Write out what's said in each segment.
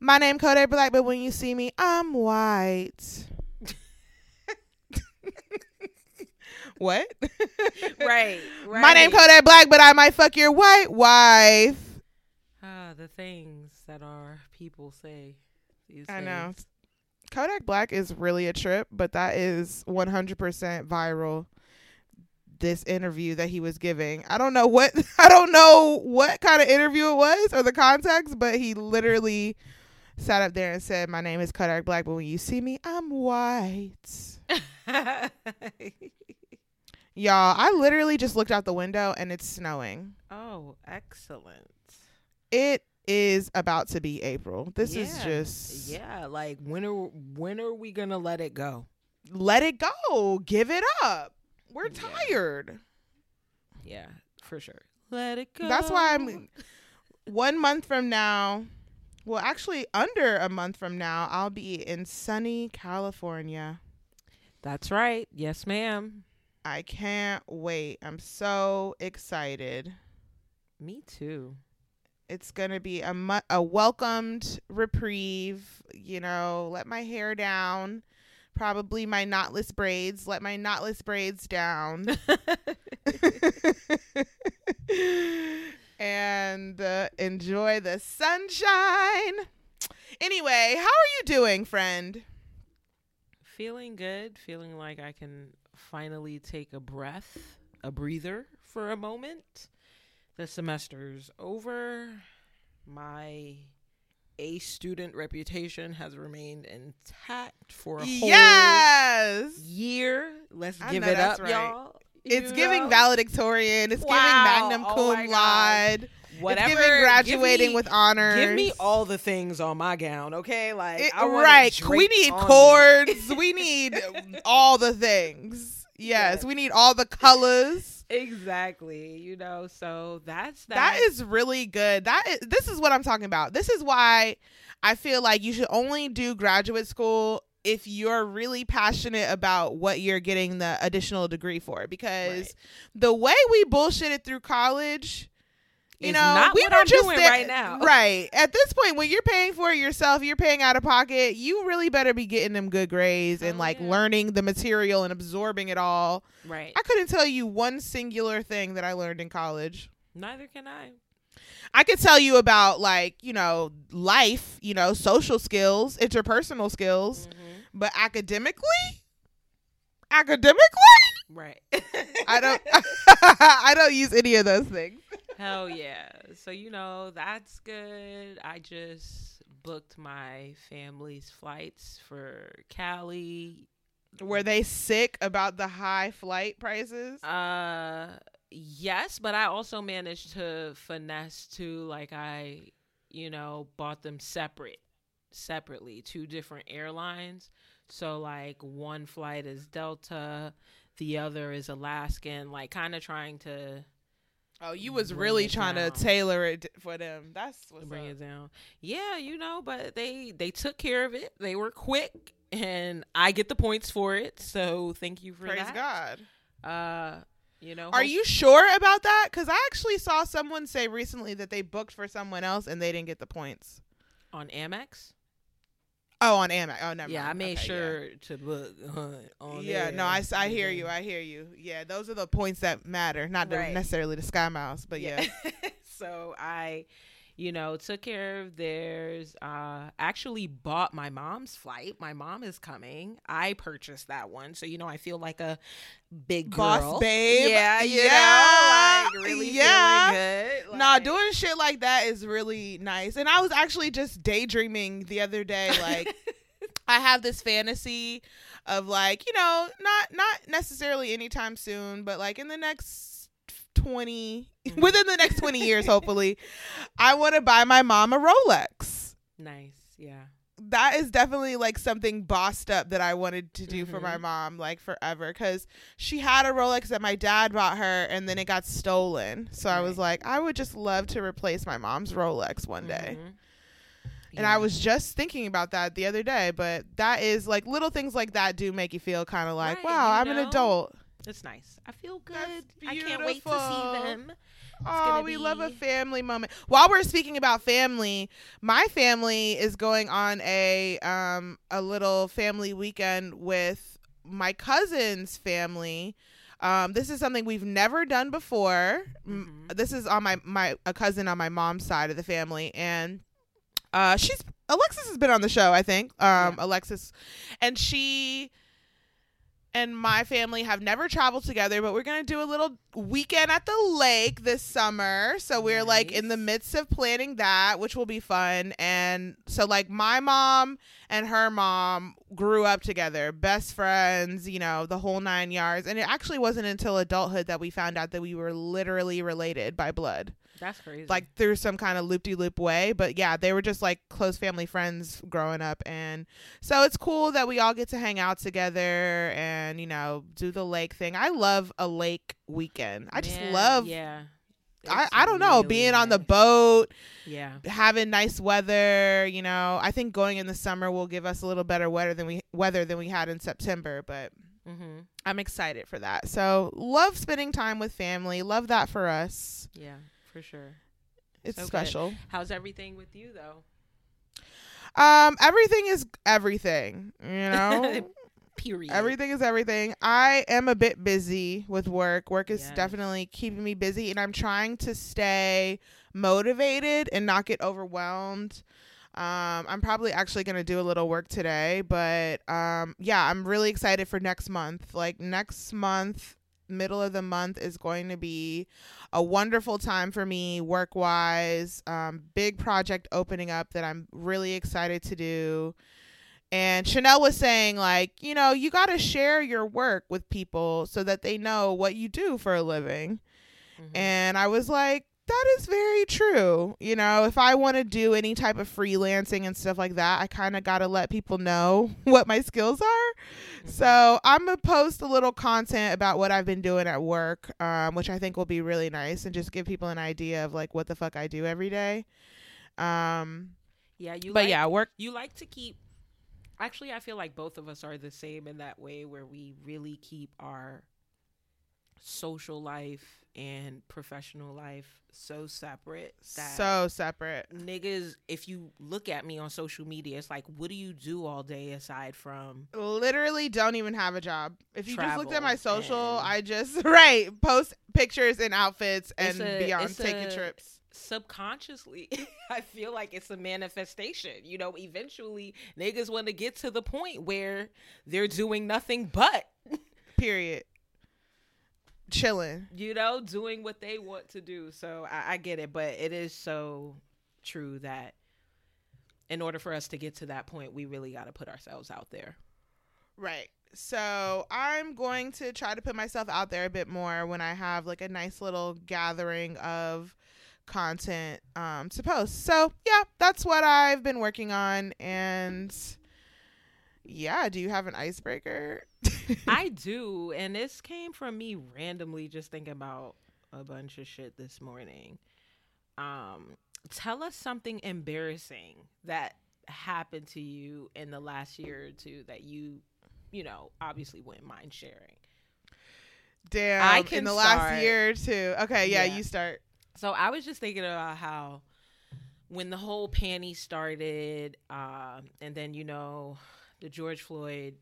My name Kodak Black, but when you see me, I'm white. What? Right, right. My name Kodak Black, but I might fuck your white wife. The things that our people say these days. I know. Kodak Black is really a trip, but that is 100% viral. This interview that he was giving. I don't know what kind of interview it was or the context, but he literally sat up there and said, my name is Kodak Black, but when you see me, I'm white. Y'all, I literally just looked out the window and it's snowing. Oh, excellent. It is about to be April. This is just like when are we gonna let it go? Let it go. Give it up. We're tired. Yeah, for sure. Let it go. That's why I'm 1 month from now. Well, actually, under a month from now, I'll be in sunny California. That's right. Yes, ma'am. I can't wait. I'm so excited. Me too. It's going to be a welcomed reprieve. You know, let my hair down. Probably my knotless braids. Let my knotless braids down. And enjoy the sunshine. Anyway, how are you doing, friend? Feeling good. Feeling like I can finally take a breather for a moment. The semester's over. My A student reputation has remained intact for a whole year. Let's give it up, right, y'all. It's giving valedictorian. It's giving magna cum laude. Whatever. It's giving graduating with honors. Give me all the things on my gown, okay? Like I want we need cords. We need all the things. Yes, we need all the colors. Exactly, you know, so that's that. That is really good. This is what I'm talking about. This is why I feel like you should only do graduate school if you're really passionate about what you're getting the additional degree for, because the way we bullshitted through college, you know, not we what were I'm just doing right now. Right. At this point, when you're paying for it yourself, you're paying out of pocket, you really better be getting them good grades and learning the material and absorbing it all. Right. I couldn't tell you one singular thing that I learned in college. Neither can I. I could tell you about life, social skills, interpersonal skills, but academically? Right. I don't use any of those things. Hell yeah. So, that's good. I just booked my family's flights for Cali. Were they sick about the high flight prices? Yes, but I also managed to finesse too. Like I, bought them separately, two different airlines. So one flight is Delta, the other is Alaskan, kind of trying to... Oh, you was really trying to tailor it for them. That's what's up. Bring it down. Yeah, but they took care of it. They were quick, and I get the points for it. So thank you for that. Praise God. Are you sure about that? Because I actually saw someone say recently that they booked for someone else and they didn't get the points. On Amex? Oh, on Amex. Oh, never mind. Yeah, I made sure to book on there. Yeah, no, I hear you. I hear you. Yeah, those are the points that matter, not necessarily the Sky Miles, but yeah. So I, took care of theirs. Actually bought my mom's flight. My mom is coming. I purchased that one. So, I feel like a big girl. Boss babe. Yeah, really feeling good. Doing shit like that is really nice. And I was actually just daydreaming the other day, I have this fantasy of, like, you know, not necessarily anytime soon, but like in the next 20, within the next 20 years, hopefully, I want to buy my mom a Rolex. Nice. Yeah. That is definitely like something bossed up that I wanted to do for my mom, like, forever, because she had a Rolex that my dad bought her and then it got stolen. So I was like, I would just love to replace my mom's Rolex one day. And I was just thinking about that the other day, but that is like little things like that do make you feel kind of like, wow, I'm an adult. It's nice. I feel good. I can't wait to see them. Oh, we love a family moment. While we're speaking about family, my family is going on a little family weekend with my cousin's family. This is something we've never done before. This is on a cousin on my mom's side of the family, and Alexis has been on the show, I think. Alexis, and she and my family have never traveled together, but we're going to do a little weekend at the lake this summer. So we're like in the midst of planning that, which will be fun. And so, like, my mom and her mom grew up together, best friends, you know, the whole nine yards. And it actually wasn't until adulthood that we found out that we were literally related by blood. That's crazy. Like, through some kind of loop-de-loop way. But yeah, they were just like close family friends growing up. And so it's cool that we all get to hang out together and, you know, do the lake thing. I love a lake weekend. I just love, I don't know, really being on the boat, having nice weather, you know. I think going in the summer will give us a little better weather than we had in September, but I'm excited for that. So love spending time with family. Love that for us. Yeah. For sure. It's so special. Good. How's everything with you, though? Everything is everything, you know? Period. Everything is everything. I am a bit busy with work. Work is definitely keeping me busy, and I'm trying to stay motivated and not get overwhelmed. I'm probably actually going to do a little work today, but I'm really excited for next month. Like, next month, middle of the month is going to be a wonderful time for me work-wise. Big project opening up that I'm really excited to do. And Chanel was saying, like, you know, you got to share your work with people so that they know what you do for a living. And I was like, that is very true. You know, if I want to do any type of freelancing and stuff like that, I kind of got to let people know what my skills are. So I'm going to post a little content about what I've been doing at work, which I think will be really nice and just give people an idea of, like, what the fuck I do every day. Work. You like to keep. Actually, I feel like both of us are the same in that way, where we really keep our social life and professional life so separate. Niggas, if you look at me on social media, it's like, what do you do all day aside from literally don't even have a job? If you just looked at my social, I just post pictures and outfits and beyond taking trips. Subconsciously, I feel like it's a manifestation. You know, eventually niggas want to get to the point where they're doing nothing but period chilling, you know, doing what they want to do. So I get it, but it is so true that in order for us to get to that point, we really got to put ourselves out there. Right. So I'm going to try to put myself out there a bit more when I have, like, a nice little gathering of content to post. So yeah, that's what I've been working on. And yeah, do you have an icebreaker? I do, and this came from me randomly just thinking about a bunch of shit this morning. Tell us something embarrassing that happened to you in the last year or two that you know, obviously wouldn't mind sharing. Damn, I can in the start. Last year or two. Okay, yeah, you start. So I was just thinking about how when the whole panty started, and then, you know, the George Floyd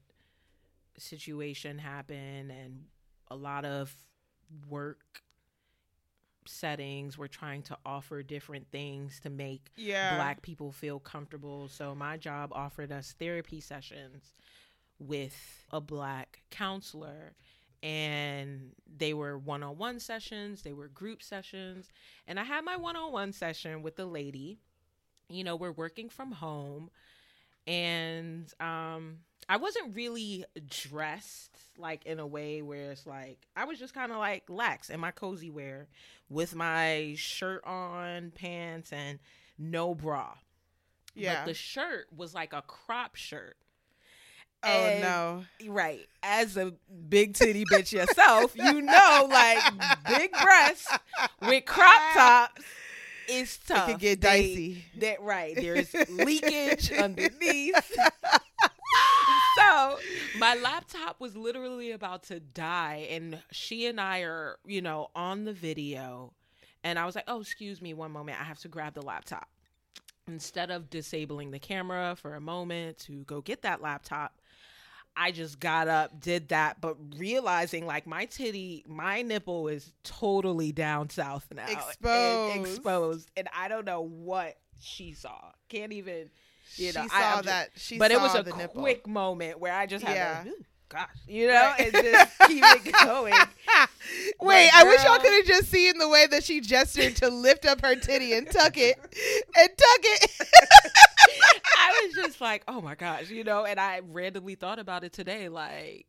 situation happened, and a lot of work settings were trying to offer different things to make Black people feel comfortable. So my job offered us therapy sessions with a Black counselor, and they were one-on-one sessions, they were group sessions, and I had my one-on-one session with the lady. You know, we're working from home. And I wasn't really dressed like in a way where it's like, I was just kind of like lax in my cozy wear with my shirt on, pants, and no bra. Yeah. But the shirt was like a crop shirt. And, oh no. Right. As a big titty bitch yourself, you know, like big breasts with crop tops is tough. It could get dicey. That right. There's leakage underneath. So my laptop was literally about to die, and she and I are, you know, on the video, and I was like, oh, excuse me one moment. I have to grab the laptop. Instead of disabling the camera for a moment to go get that laptop, I just got up, did that, but realizing like my titty, my nipple is totally down south now. Exposed. And I don't know what she saw. Can't even, you know. She saw that. She but saw it was a quick nipple. Moment where I just had like, ooh, gosh, you know, and just keep it going. Wait, I wish y'all could have just seen the way that she gestured to lift up her titty and tuck it and tuck it. I was just like, oh my gosh, you know, and I randomly thought about it today. Like,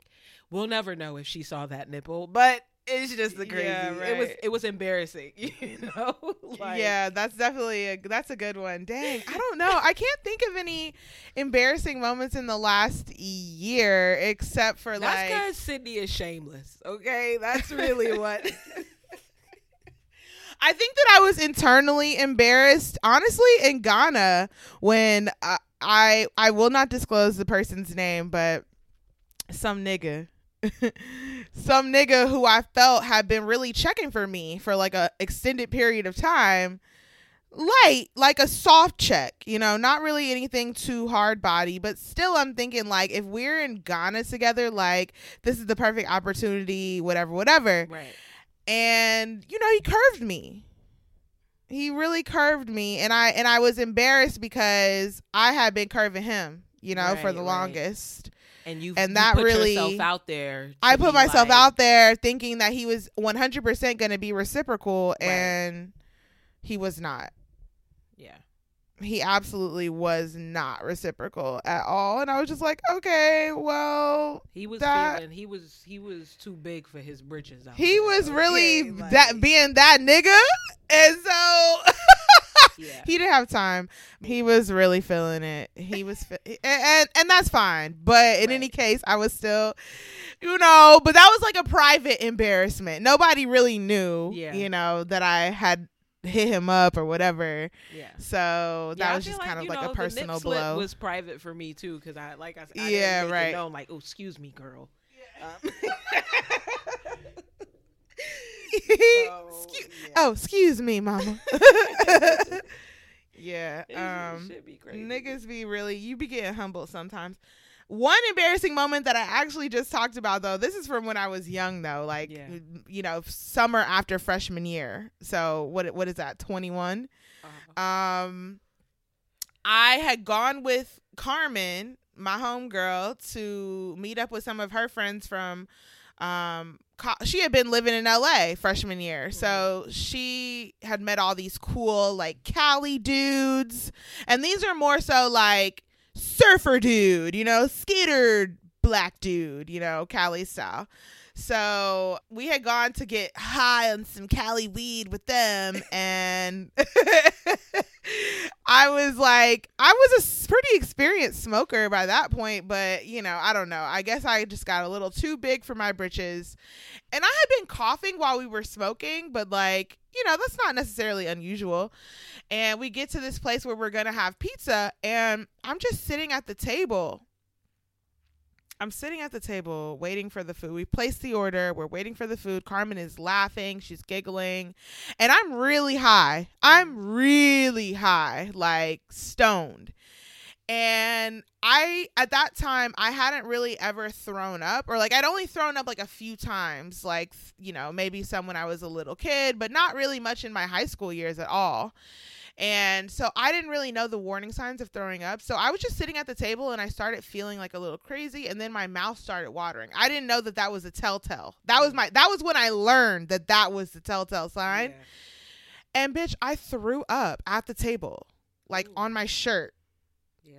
we'll never know if she saw that nipple, but it's just the crazy. Yeah, right. It was embarrassing, you know. Like, yeah, that's definitely that's a good one. Dang, I don't know. I can't think of any embarrassing moments in the last year except for that's because Sydney is shameless. Okay, that's really what. I think that I was internally embarrassed, honestly, in Ghana when I will not disclose the person's name, but some nigga who I felt had been really checking for me for like a extended period of time, light, like a soft check, you know, not really anything too hard body, but still I'm thinking like, if we're in Ghana together, like this is the perfect opportunity, whatever. Right. And, you know, he curved me. He really curved me. And I was embarrassed because I had been curving him, you know, right, for the longest. And you put really, yourself out there. I put myself out there thinking that he was 100% going to be reciprocal, right. And he was not. Yeah. He absolutely was not reciprocal at all. And I was just like, okay, well. He was too big for his britches. He was really being that nigga. And so. Yeah. He didn't have time. He was really feeling it. He was, and that's fine. But in any case, I was still, you know. But that was like a private embarrassment. Nobody really knew, you know, that I had hit him up or whatever. Yeah. So that was just kind of like a personal blow. The nip slip was private for me too, because I didn't know. I'm like, oh, excuse me, girl. Yeah. Excuse me, mama. Yeah, niggas be really, you be getting humbled sometimes. One embarrassing moment that I actually just talked about, though, this is from when I was young, though, like, you know, summer after freshman year. So what is that, 21? Uh-huh. I had gone with Carmen, my homegirl, to meet up with some of her friends from she had been living in LA freshman year. So she had met all these cool like Cali dudes. And these are more so like surfer dude, you know, skater black dude, you know, Cali style. So we had gone to get high on some Cali weed with them. And I was a pretty experienced smoker by that point. But, you know, I don't know. I guess I just got a little too big for my britches. And I had been coughing while we were smoking. But like, you know, that's not necessarily unusual. And we get to this place where we're going to have pizza. And I'm just sitting at the table. Waiting for the food. We placed the order. We're waiting for the food. Carmen is laughing. She's giggling. And I'm really high. Like stoned. And at that time, I hadn't really ever thrown up, or like I'd only thrown up like a few times, like, you know, maybe some when I was a little kid, but not really much in my high school years at all. And so I didn't really know the warning signs of throwing up. So I was just sitting at the table and I started feeling like a little crazy. And then my mouth started watering. I didn't know that was a telltale. That was when I learned that was the telltale sign. Yeah. And bitch, I threw up at the table, like on my shirt. Yeah.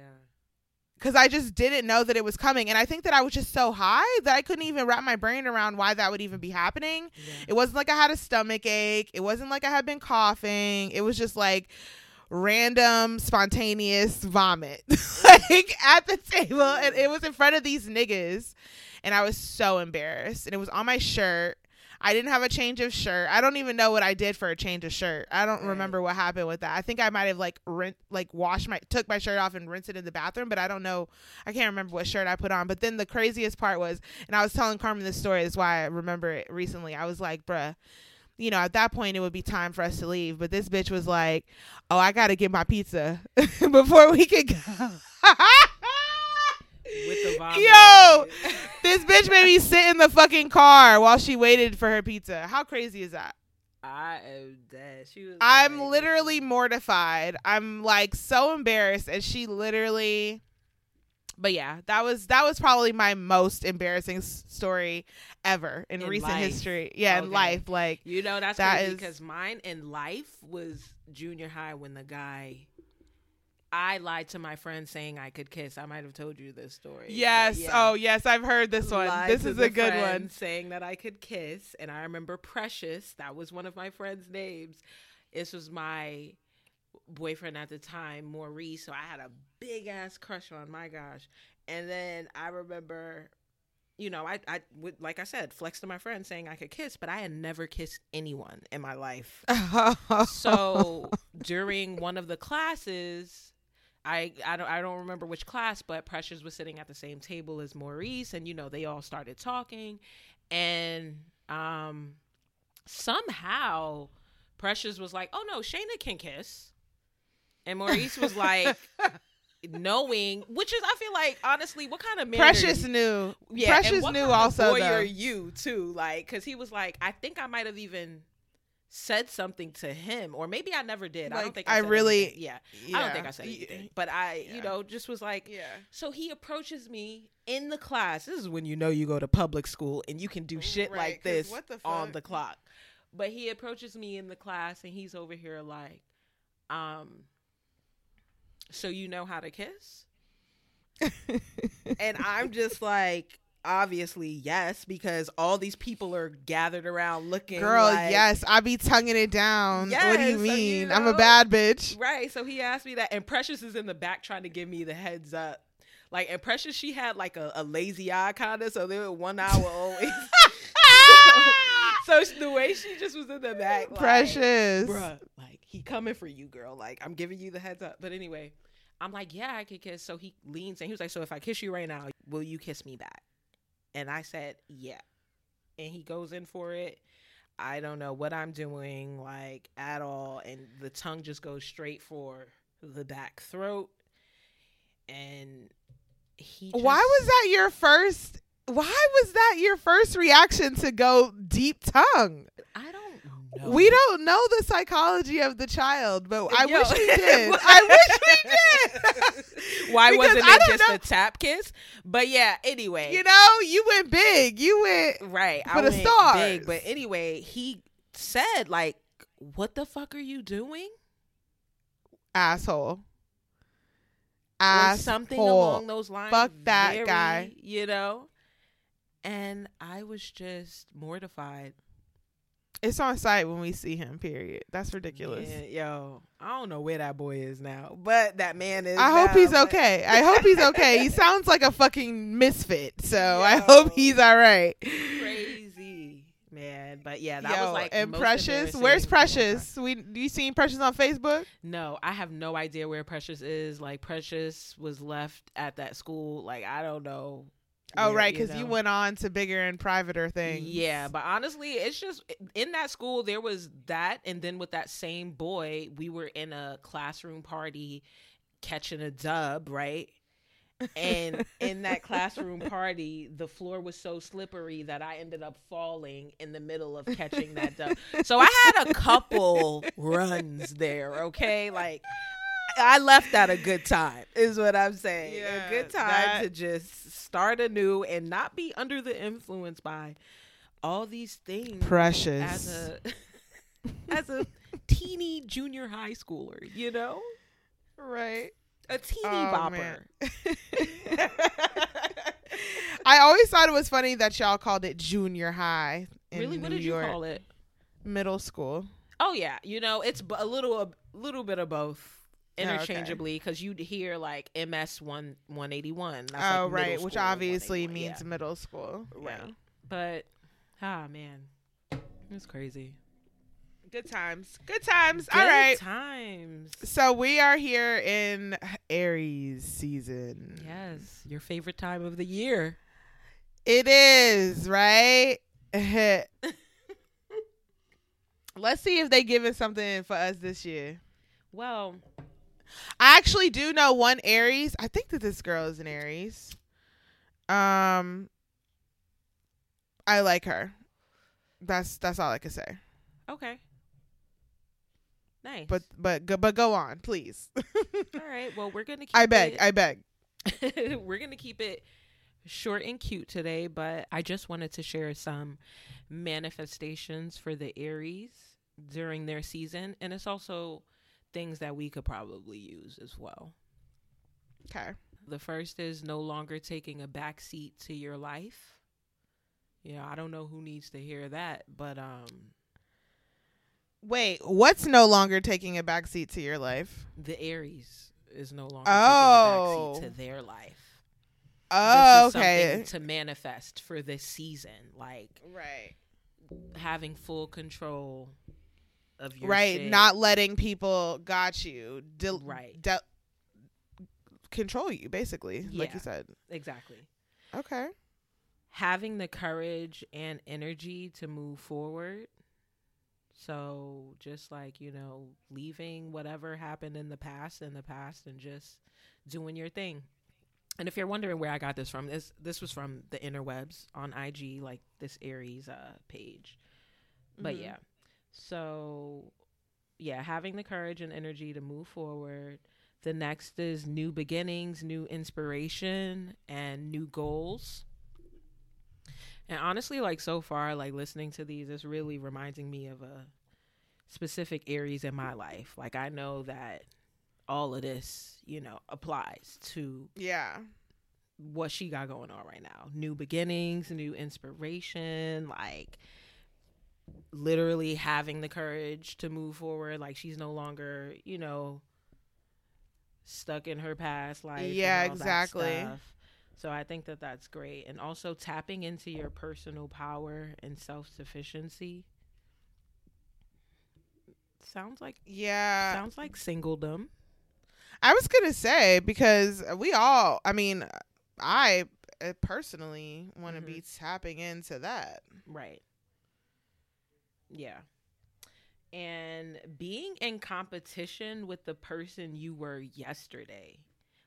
because I just didn't know that it was coming. And I think that I was just so high that I couldn't even wrap my brain around why that would even be happening. Yeah. It wasn't like I had a stomach ache. It wasn't like I had been coughing. It was just like random, spontaneous vomit like at the table. And it was in front of these niggas. And I was so embarrassed. And it was on my shirt. I didn't have a change of shirt. I don't even know what I did for a change of shirt. I don't remember what happened with that. I think I might have washed my shirt off and rinsed it in the bathroom, but I don't know. I can't remember what shirt I put on. But then the craziest part was, and I was telling Carmen this story, that's why I remember it recently. I was like, bruh, you know, at that point it would be time for us to leave. But this bitch was like, oh, I got to get my pizza before we could go. With the vomit. Yo, this bitch made me sit in the fucking car while she waited for her pizza. How crazy is that? I am dead. I'm literally mortified. I'm like so embarrassed, and she literally. But yeah, that was probably my most embarrassing story ever in recent life. History. Yeah, okay. In life, like you know, that's that crazy because mine in life was junior high when the guy. I lied to my friend saying I could kiss. I might have told you this story. Yes. Yeah. Oh, yes. I've heard this one. This is a good one. Saying that I could kiss. And I remember Precious. That was one of my friend's names. This was my boyfriend at the time, Maurice. So I had a big ass crush on, my gosh. And then I remember, you know, I would, like I said, flex to my friend saying I could kiss, but I had never kissed anyone in my life. So during one of the classes, I don't remember which class, but Precious was sitting at the same table as Maurice, and you know they all started talking, and somehow Precious was like, "Oh no, Shayna can kiss," and Maurice was like, knowing, which is I feel like honestly, what kind of man Precious knew? Yeah, Precious and what knew kind also. Of boy though. Are you too? Like, because he was like, I think I might have even. Said something to him, or maybe I never did. Like, I don't think I said really. Yeah, I don't think I said anything. But I, you know, just was like. Yeah. So he approaches me in the class. This is when you know you go to public school and you can do shit right, like this what the on the clock. But he approaches me in the class and he's over here like, so you know how to kiss? And I'm just like. Obviously, yes, because all these people are gathered around looking. Girl, like, yes, I be tonguing it down. Yes, what do you mean? You know, I'm a bad bitch. Right. So he asked me that, and Precious is in the back trying to give me the heads up. Like, and Precious, she had like a lazy eye kind of, so they were one eye always. So the way she just was in the back, like, Precious, bruh, like he coming for you, girl. Like I'm giving you the heads up. But anyway, I'm like, yeah, I could kiss. So he leans and he was like, so if I kiss you right now, will you kiss me back? And I said, yeah. And he goes in for it. I don't know what I'm doing, like, at all. And the tongue just goes straight for the back throat. And he just... Why was that your first reaction to go deep tongue? I don't know. We don't know the psychology of the child, but I wish we did. Why wasn't it just a tap kiss? But yeah, anyway. You know, you went big. You went right. I went big. But anyway, he said, like, what the fuck are you doing? Asshole. Or something along those lines. Fuck that guy. You know? And I was just mortified. It's on site when we see him, period. That's ridiculous. Man, yo, I don't know where that boy is now, but that man is. I hope he's okay. I hope he's okay. He sounds like a fucking misfit, so yo, I hope he's all right. Crazy, man. But yeah, that was like. And most Precious, where's Precious? You seen Precious on Facebook? No, I have no idea where Precious is. Like, Precious was left at that school. Like, I don't know. Oh, right, because you went on to bigger and privater things. Yeah, but honestly, it's just in that school, there was that. And then with that same boy, we were in a classroom party catching a dub, right? And in that classroom party, the floor was so slippery that I ended up falling in the middle of catching that dub. So I had a couple runs there, okay? Like, I left at a good time, is what I'm saying. Yeah, a good time to just start anew and not be under the influence by all these things. Precious. As a teeny junior high schooler, you know? Right. A teeny bopper. I always thought it was funny that y'all called it junior high. Really? What did you call it? Middle school. Oh, yeah. You know, it's a little bit of both interchangeably because you'd hear like MS 181. Oh, like right. Which obviously means middle school. Right. Yeah. But, man, it's crazy. Good times. Good times. All right. Good times. So we are here in Aries season. Yes. Your favorite time of the year. It is, right? Let's see if they giving something for us this year. Well, I actually do know one Aries. I think that this girl is an Aries. I like her. That's all I can say. Okay. Nice. But go on, please. All right. Well, we're going to keep I beg. We're going to keep it short and cute today, but I just wanted to share some manifestations for the Aries during their season, and it's also things that we could probably use as well. Okay. The first is no longer taking a backseat to your life. Yeah, I don't know who needs to hear that, but wait, what's no longer taking a backseat to your life? The Aries is no longer taking a backseat to their life. Oh, okay. To manifest for this season, like right, having full control of your shit. Not letting people got you control you, basically, like you said, exactly. Okay, having the courage and energy to move forward. So just like, you know, leaving whatever happened in the past, and just doing your thing. And if you're wondering where I got this from, this was from the interwebs on IG, like this Aries page. But mm-hmm. So having the courage and energy to move forward. The next is new beginnings, new inspiration, and new goals. And honestly, like so far, like listening to these, it's really reminding me of a specific Aries in my life. Like I know that all of this, you know, applies to what she got going on right now. New beginnings, new inspiration, like literally having the courage to move forward. Like she's no longer, you know, stuck in her past life. Yeah, exactly. So I think that that's great. And also tapping into your personal power and self-sufficiency. Sounds like singledom. I was going to say, because we all, I mean, I personally want to be tapping into that. Right. Yeah. And being in competition with the person you were yesterday.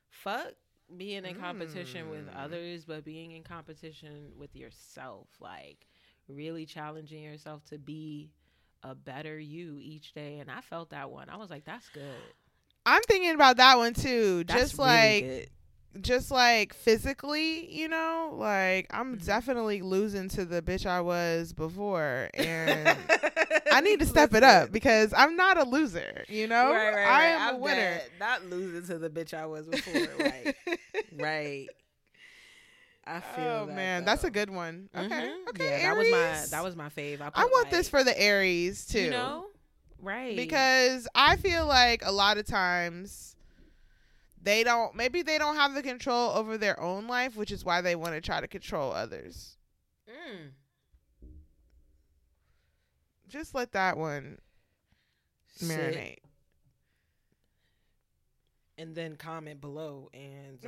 Fuck being in competition with others, but being in competition with yourself. Like, really challenging yourself to be a better you each day. And I felt that one. I was like, that's good. I'm thinking about that one too. That's just like, really good. Just like physically, you know, like I'm definitely losing to the bitch I was before, and I need to step it up because I'm not a loser, you know. Right. I am a winner. Not losing to the bitch I was before, right? Right. I feel. Oh that, man, though. That's a good one. Okay, okay. Yeah, Aries. That was my fave. I want this for the Aries too. You know. Right. Because I feel like a lot of times they don't have the control over their own life, which is why they want to try to control others. Just let that one marinate. And then comment below and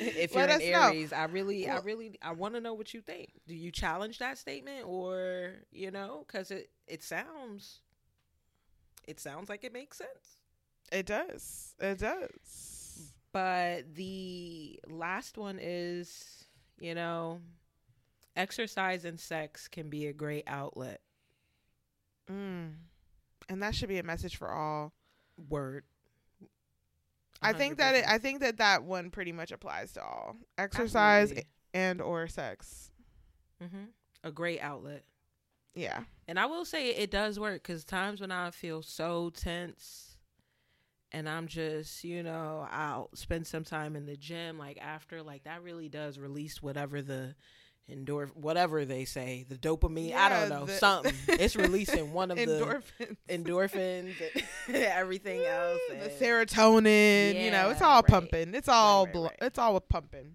if you're an Aries, know. I want to know what you think. Do you challenge that statement, or you know, because it sounds like it makes sense. It does. But the last one is, you know, exercise and sex can be a great outlet. And that should be a message for all. Word. 100%. I think that one pretty much applies to all exercise and or sex. A great outlet. Yeah. And I will say it does work, because times when I feel so tense and I'm just, you know, I'll spend some time in the gym, like after, like that really does release whatever the endorphin, whatever they say, the dopamine, yeah, I don't know, something. It's releasing one of the endorphins and everything else. And the serotonin, yeah, you know, it's all right. Pumping. It's all, it's all pumping.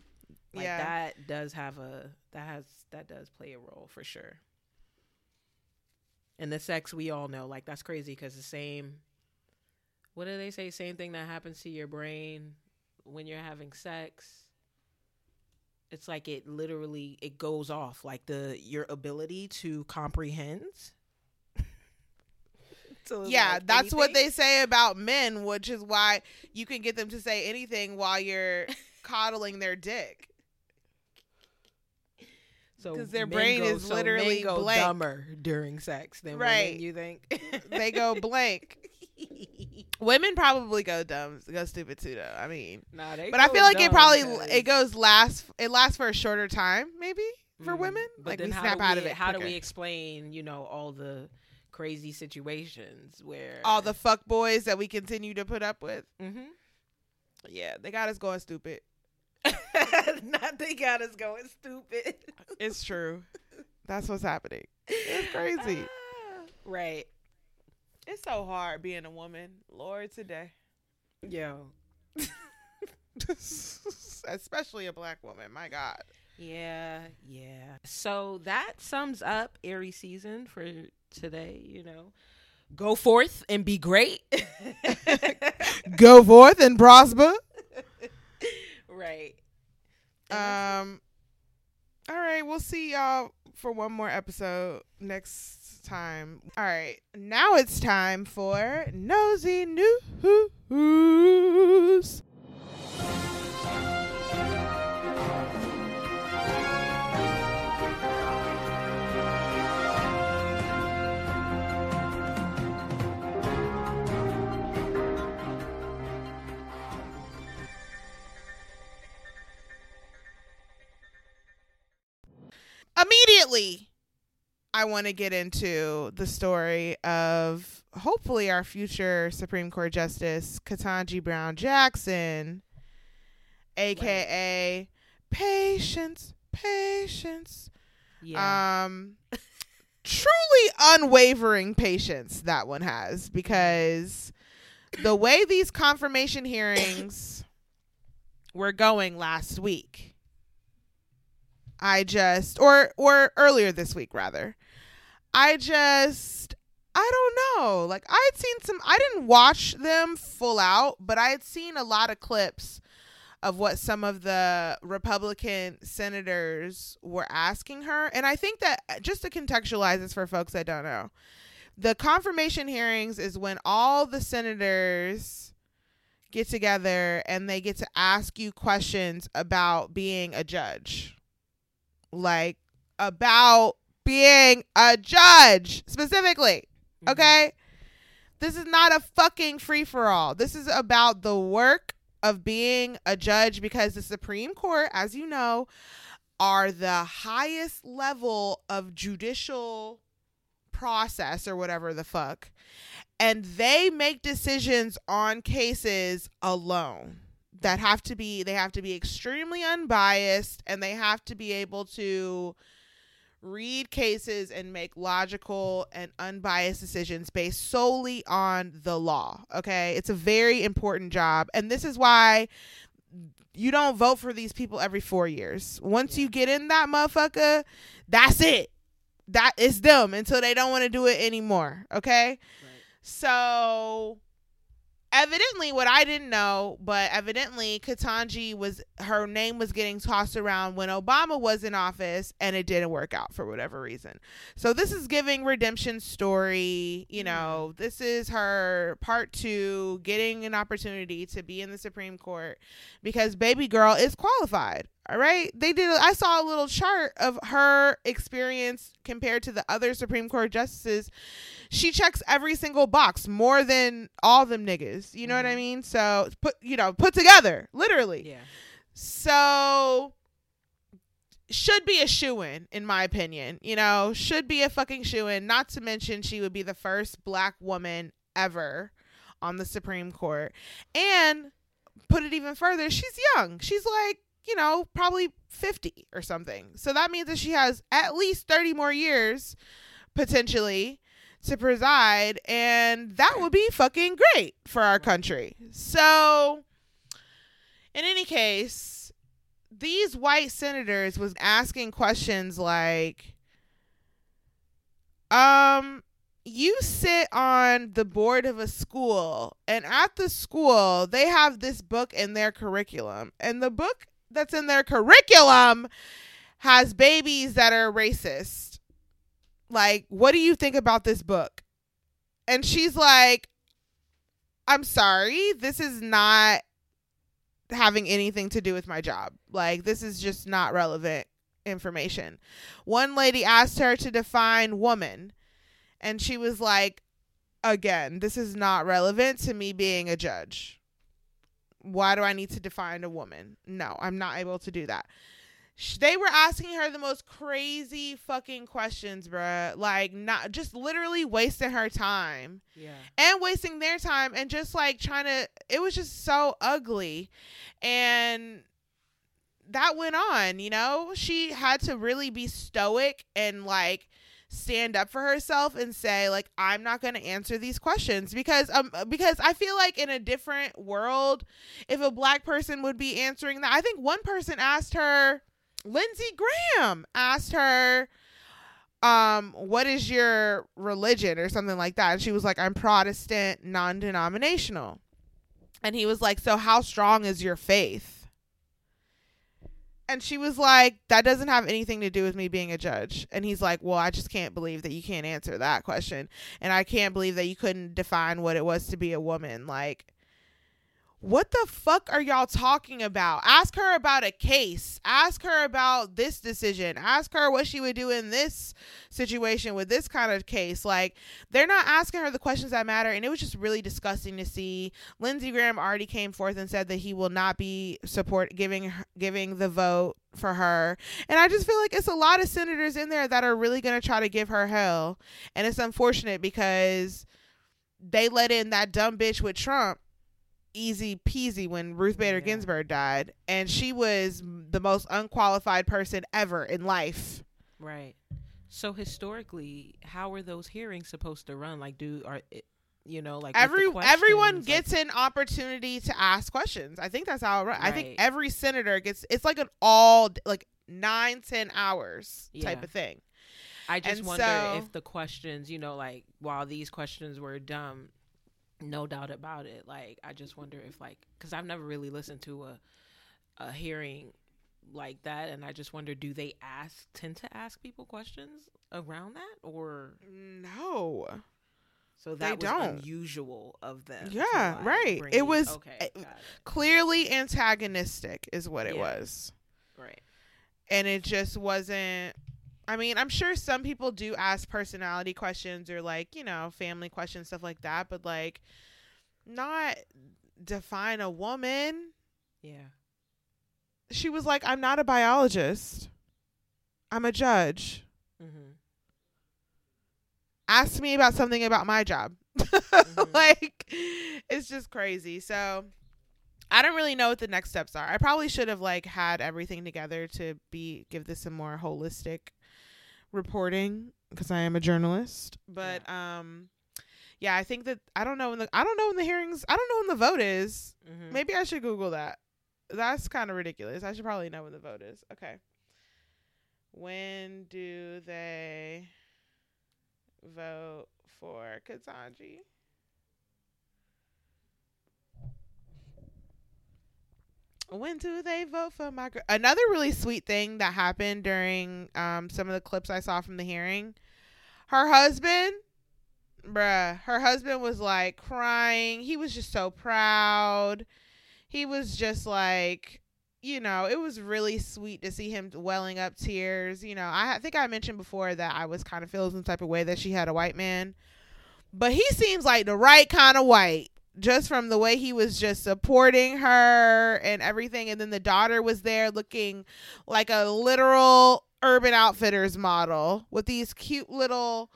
Like, yeah, that does have a, that does play a role for sure. And the sex, we all know, like, that's crazy because the same, what do they say? Same thing that happens to your brain when you're having sex. It's like it literally, it goes off. Like your ability to comprehend. To, yeah, like, that's anything. What they say about men, which is why you can get them to say anything while you're coddling their dick. Because so their brain is literally men go blank. Dumber during sex than right. women, you think? They go blank. Women probably go stupid too, though. I mean, but I feel like it probably it lasts for a shorter time, maybe for women. But like then we snap out of it. How do we explain, you know, all the crazy situations where all the fuck boys that we continue to put up with? Mm-hmm. Yeah, they got us going stupid. Not they got us going stupid. It's true. That's what's happening. It's crazy, right? It's so hard being a woman, Lord, today. Yo. Especially a black woman, my God. Yeah, yeah. So that sums up Aries season for today, you know. Go forth and be great. Go forth and prosper. Right. All right, we'll see y'all for one more episode next time. All right, now it's time for Nosy News. Immediately, I want to get into the story of hopefully our future Supreme Court Justice Ketanji Brown Jackson, aka Patience. Yeah. Truly unwavering patience that one has, because the way these confirmation hearings were going last week. Or earlier this week, rather. I don't know. Like, I had seen I didn't watch them full out, but I had seen a lot of clips of what some of the Republican senators were asking her. And I think that, just to contextualize this for folks that don't know, the confirmation hearings is when all the senators get together and they get to ask you questions about being a judge. Like, about being a judge specifically. Okay. This is not a fucking free for all. This is about the work of being a judge, because the Supreme Court, as you know, are the highest level of judicial process or whatever the fuck. And they make decisions on cases alone. They have to be extremely unbiased, and they have to be able to read cases and make logical and unbiased decisions based solely on the law. Okay. It's a very important job. And this is why you don't vote for these people every 4 years. Once you get in that motherfucker, that's it. That is them until they don't want to do it anymore. Okay. Right. So evidently, what I didn't know, but evidently Ketanji her name was getting tossed around when Obama was in office, and it didn't work out for whatever reason. So this is giving redemption story. You know, this is her part two, getting an opportunity to be in the Supreme Court, because baby girl is qualified. All right. I saw a little chart of her experience compared to the other Supreme Court justices. She checks every single box, more than all them niggas. You know what I mean? So put together, literally. Yeah. So should be a shoo-in, in my opinion, you know, should be a fucking shoo-in, not to mention she would be the first black woman ever on the Supreme Court. And put it even further, she's young. She's like, you know, probably 50 or something. So that means that she has at least 30 more years potentially to preside, and that would be fucking great for our country. So in any case, these white senators was asking questions like, you sit on the board of a school, and at the school they have this book in their curriculum, and the book that's in their curriculum has babies that are racist. Like, what do you think about this book? And she's like, I'm sorry, this is not having anything to do with my job. Like, this is just not relevant information. One lady asked her to define woman, and she was like, again, this is not relevant to me being a judge. Why do I need to define a woman? No, I'm not able to do that. They were asking her the most crazy fucking questions, bruh. Like, not just literally wasting her time. Yeah. And wasting their time, and just like trying to, it was just so ugly. And that went on, you know? She had to really be stoic and like stand up for herself and say, like, I'm not going to answer these questions, because I feel like in a different world, if a black person would be answering that. I think one person asked her, Lindsey Graham asked her, what is your religion or something like that? And she was like, I'm Protestant, non-denominational. And he was like, so how strong is your faith? And she was like, that doesn't have anything to do with me being a judge. And he's like, well, I just can't believe that you can't answer that question. And I can't believe that you couldn't define what it was to be a woman. Like, what the fuck are y'all talking about? Ask her about a case. Ask her about this decision. Ask her what she would do in this situation with this kind of case. Like, they're not asking her the questions that matter. And it was just really disgusting to see. Lindsey Graham already came forth and said that he will not be giving the vote for her. And I just feel like it's a lot of senators in there that are really going to try to give her hell. And it's unfortunate because they let in that dumb bitch with Trump. Easy peasy when Ruth Bader Ginsburg died, and she was the most unqualified person ever in life. Right. So historically, how are those hearings supposed to run? Like, everyone gets an opportunity to ask questions. I think that's how it runs. Right. I think every senator gets, it's like an all like 9-10 hours type of thing. I just wonder if the questions, you know, like, while these questions were dumb, no doubt about it, like, I just wonder if, like, because I've never really listened to a hearing like that, and I just wonder, do they tend to ask people questions around that, or no? So that they was unusual of them. Yeah, right. It was clearly antagonistic is what it was. Right. And it just wasn't. I mean, I'm sure some people do ask personality questions or, like, you know, family questions, stuff like that. But, like, not define a woman. Yeah. She was like, I'm not a biologist. I'm a judge. Mm-hmm. Ask me about something about my job. Mm-hmm. Like, it's just crazy. So I don't really know what the next steps are. I probably should have, like, had everything together to give this some more holistic reporting, because I am a journalist, but I think that I don't know when the hearings, I don't know when the vote is. Mm-hmm. Maybe I should Google that. That's kind of ridiculous. I should probably know when the vote is. Okay, when do they vote for Ketanji? When do they vote for my girl? Another really sweet thing that happened during some of the clips I saw from the hearing. Her husband was like crying. He was just so proud. He was just like, you know, it was really sweet to see him welling up tears. You know, I think I mentioned before that I was kind of feeling some type of way that she had a white man, but he seems like the right kind of white. Just from the way he was just supporting her and everything. And then the daughter was there looking like a literal Urban Outfitters model with these cute little,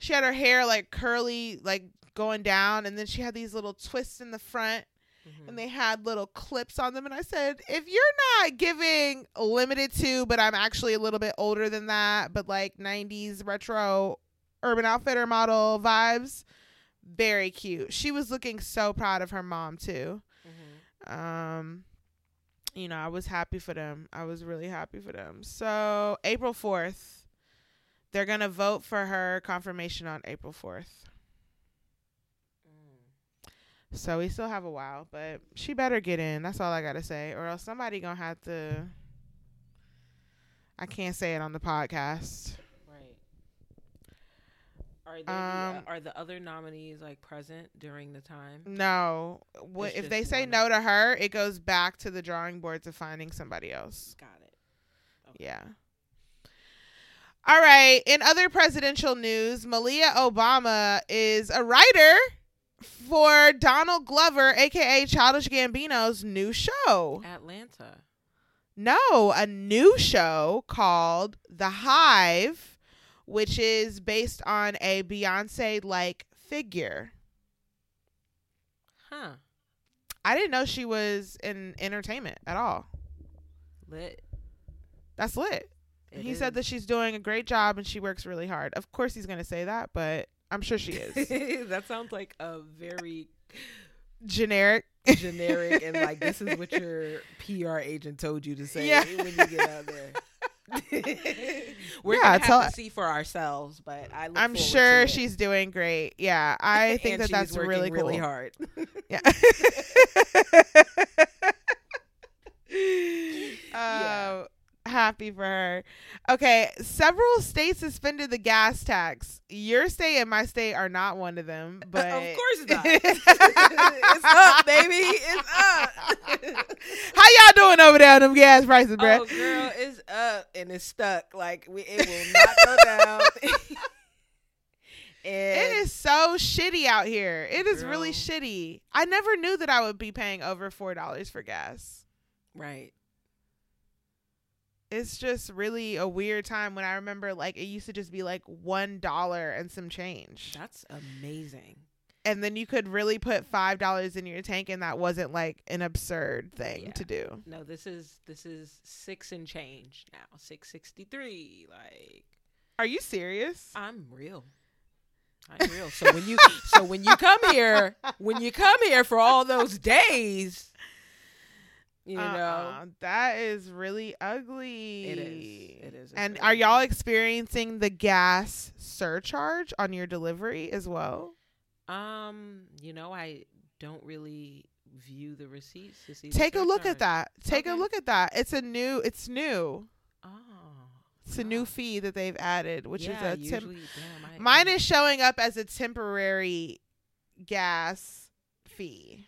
she had her hair like curly, like going down, and then she had these little twists in the front, mm-hmm. and they had little clips on them. And I said, if you're not giving limited to, but I'm actually a little bit older than that, but like 90s retro Urban Outfitter model vibes, very cute. She was looking so proud of her mom too. Mm-hmm. You know, I was happy for them. I was really happy for them. So April 4th, they're going to vote for her confirmation on April 4th. Mm. So we still have a while, but she better get in. That's all I got to say. Or else somebody going to have to. I can't say it on the podcast. Are there are the other nominees like present during the time? No. What if they say no to her? It goes back to the drawing board to finding somebody else. Got it. Okay. Yeah. All right. In other presidential news, Malia Obama is a writer for Donald Glover, aka Childish Gambino's new show, Atlanta. No, a new show called The Hive, which is based on a Beyonce-like figure. Huh. I didn't know she was in entertainment at all. Lit. That's lit. He said that she's doing a great job and she works really hard. Of course he's going to say that, but I'm sure she is. That sounds like a very... Generic and like, this is what your PR agent told you to say when you get out there. We're gonna have to see for ourselves, but I'm sure she's doing great. Yeah, I think that that's really cool. Really hard. Yeah. Happy for her. Okay, several states suspended the gas tax. Your state and my state are not one of them, but of course not. It's up, baby. It's up. How y'all doing over there on them gas prices, bruh? Oh, girl, it's up and it's stuck. Like it will not go down. It is so shitty out here. It is really shitty. I never knew that I would be paying over $4 for gas. Right. It's just really a weird time when I remember, like, it used to just be like $1 and some change. That's amazing. And then you could really put $5 in your tank, and that wasn't like an absurd thing to do. No, this is $6 and change now, $6.63. Like, are you serious? I'm real. So when you come here for all those days. You know, that is really ugly. It is. And are y'all experiencing the gas surcharge on your delivery as well? You know, I don't really view the receipts to see. Take a look at that. It's new. Oh. It's a new fee that they've added, which is a mine is showing up as a temporary gas fee.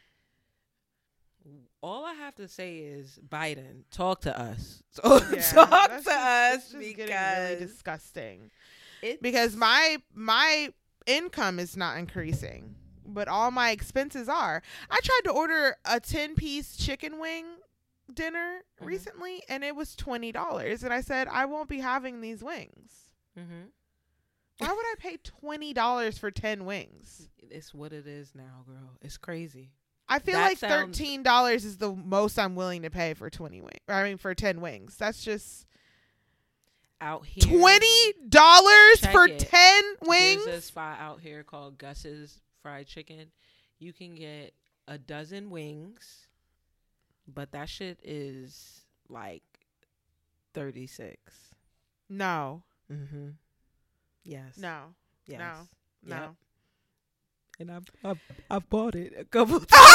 All I have to say is, Biden, talk to us. Talk to us because getting really disgusting. Because my income is not increasing, but all my expenses are. I tried to order a 10-piece chicken wing dinner recently, and it was $20. And I said, I won't be having these wings. Mm-hmm. Why would I pay $20 for 10 wings? It's what it is now, girl. It's crazy. I feel that like $13 is the most I'm willing to pay for 10 wings. That's just out here. $20 for 10 wings. There's a spot out here called Gus's Fried Chicken. You can get a dozen wings, but that shit is like $36. No. Mm-hmm. Yes. No. Yes. No. Yep. No. And I've bought it a couple of times. $40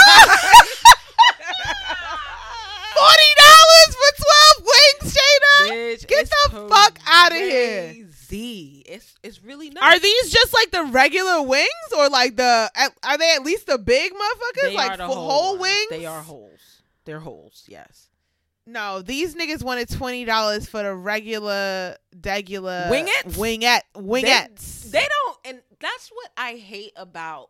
for 12 wings, Shayna. Bitch, get the fuck out of here. It's really nuts. Are these just like the regular wings, or like are they at least the big motherfuckers? They like whole wings? They are holes. They're holes. Yes. No, these niggas wanted $20 for the regular wingettes. They don't, and that's what I hate about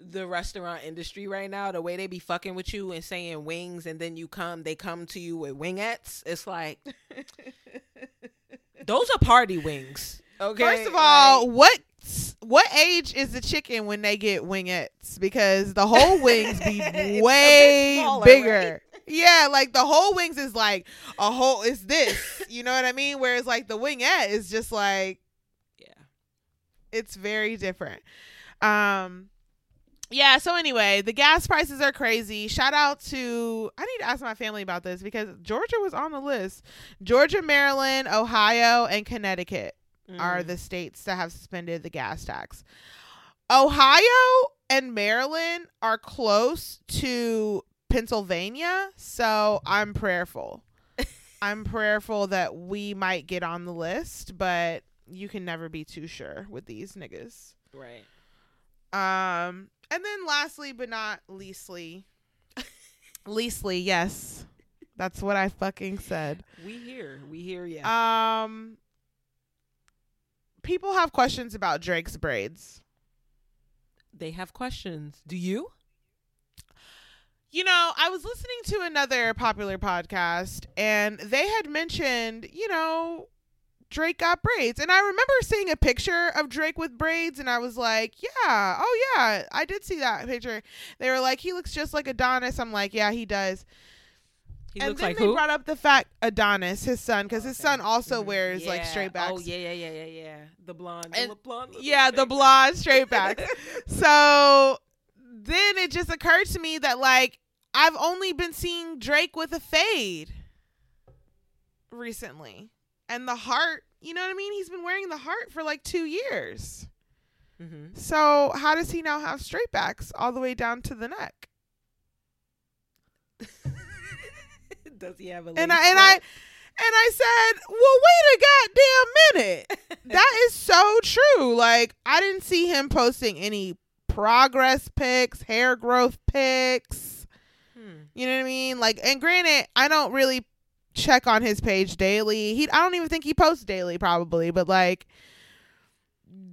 the restaurant industry right now. The way they be fucking with you and saying wings, and then they come to you with wingettes. It's like those are party wings. Okay, first of all, what What age is the chicken when they get wingettes? Because the whole wings be way smaller, bigger. Right? Yeah, like the whole wings is like a whole, it's this. You know what I mean? Whereas like the wingette is just like, yeah, it's very different. Yeah, so anyway, the gas prices are crazy. Shout out to, I need to ask my family about this because Georgia was on the list. Georgia, Maryland, Ohio, and Connecticut are the states that have suspended the gas tax. Ohio and Maryland are close to Pennsylvania, so I'm prayerful. I'm prayerful that we might get on the list, but you can never be too sure with these niggas. Right. And then lastly, but not leastly, yes, that's what I fucking said. We hear you. People have questions about Drake's braids. They have questions. Do you? You know, I was listening to another popular podcast and they had mentioned, you know, Drake got braids. And I remember seeing a picture of Drake with braids and I was like, yeah, oh yeah, I did see that picture. They were like, he looks just like Adonis. I'm like, yeah, he does. He and looks then like they who? Brought up the fact Adonis, his son, because his son also wears like straight backs. Oh, yeah. The blonde. And, the blonde straight backs. So then it just occurred to me that like I've only been seeing Drake with a fade recently. And the heart, you know what I mean? He's been wearing the heart for like 2 years. Mm-hmm. So how does he now have straight backs all the way down to the neck? Does he have a lace and I said, well, wait a goddamn minute. That is so true. Like, I didn't see him posting any progress pics, hair growth pics. You know what I mean? Like, and granted, I don't really check on his page daily. I don't even think he posts daily probably, but like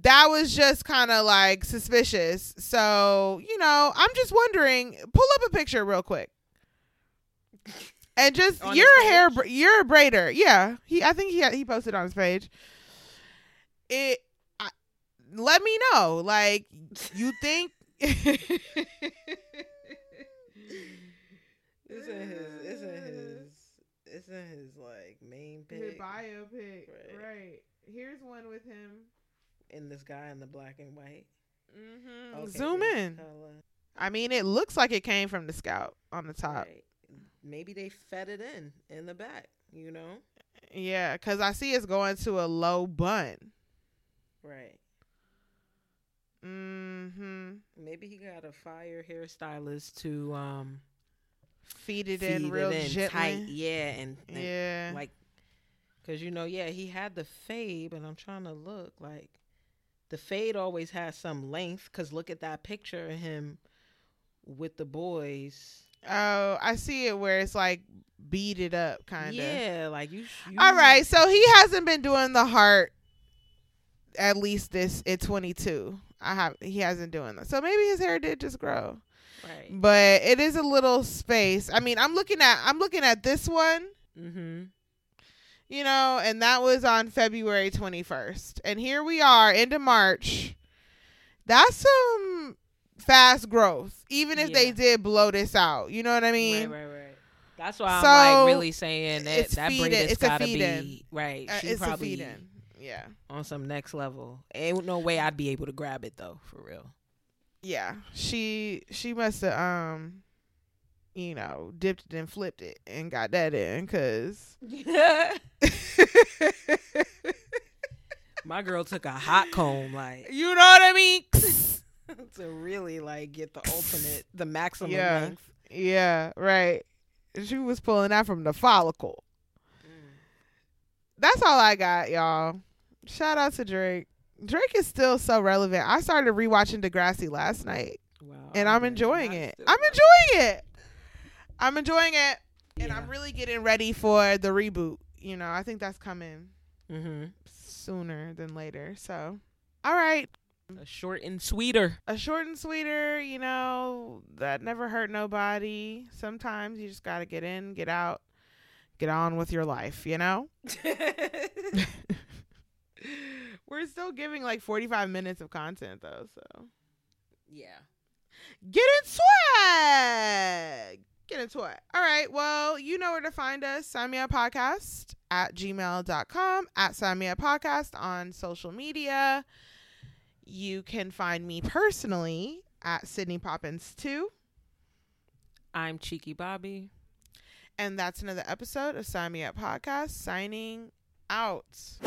that was just kind of like suspicious. So, you know, I'm just wondering, pull up a picture real quick. And just you're a braider. Yeah. I think he posted on his page. Let me know. Like, you think This is his like main pic. His bio pic, right? Here's one with him and this guy in the black and white. Mm-hmm. Okay, zoom in. Color. I mean, it looks like it came from the scalp on the top. Right. Maybe they fed it in the back. You know? Yeah, because I see it's going to a low bun. Right. Mm-hmm. Maybe he got a fire hairstylist to feed it in real gently. Tight. Yeah. And yeah. Like, because, you know, yeah, he had the fade, but I'm trying to look like the fade always has some length. Because look at that picture of him with the boys. Oh, I see it where it's like beaded up kind of. Yeah. Like you. All right. So he hasn't been doing the heart at least this at 22. He hasn't doing that. So maybe his hair did just grow. Right. But it is a little space. I mean, I'm looking at this one, mm-hmm. You know, and that was on February 21st. And here we are into March. That's some fast growth, even if they did blow this out. You know what I mean? Right. That's why I'm like really saying that braid has got to be right. It's probably a feed-in. Yeah. On some next level. Ain't no way I'd be able to grab it though, for real. Yeah, she must have, you know, dipped it and flipped it and got that in, because my girl took a hot comb, like, you know what I mean, to really like get the ultimate, the maximum length. Yeah, right. She was pulling that from the follicle. That's all I got, y'all. Shout out to Drake. Drake is still so relevant. I started rewatching Degrassi last night. Wow. And I'm enjoying it. I'm enjoying it. And yeah. I'm really getting ready for the reboot. You know, I think that's coming sooner than later. So, all right. A short and sweeter, you know, that never hurt nobody. Sometimes you just got to get in, get out, get on with your life, you know? We're still giving like 45 minutes of content though, so yeah. Get in swag. Get into it. All right. Well, you know where to find us. signmeupodcast@gmail.com, @signmeupodcast on social media. You can find me personally @SydneyPoppins2. I'm Cheeky Bobby. And that's another episode of Sign Me Up Podcast, signing out.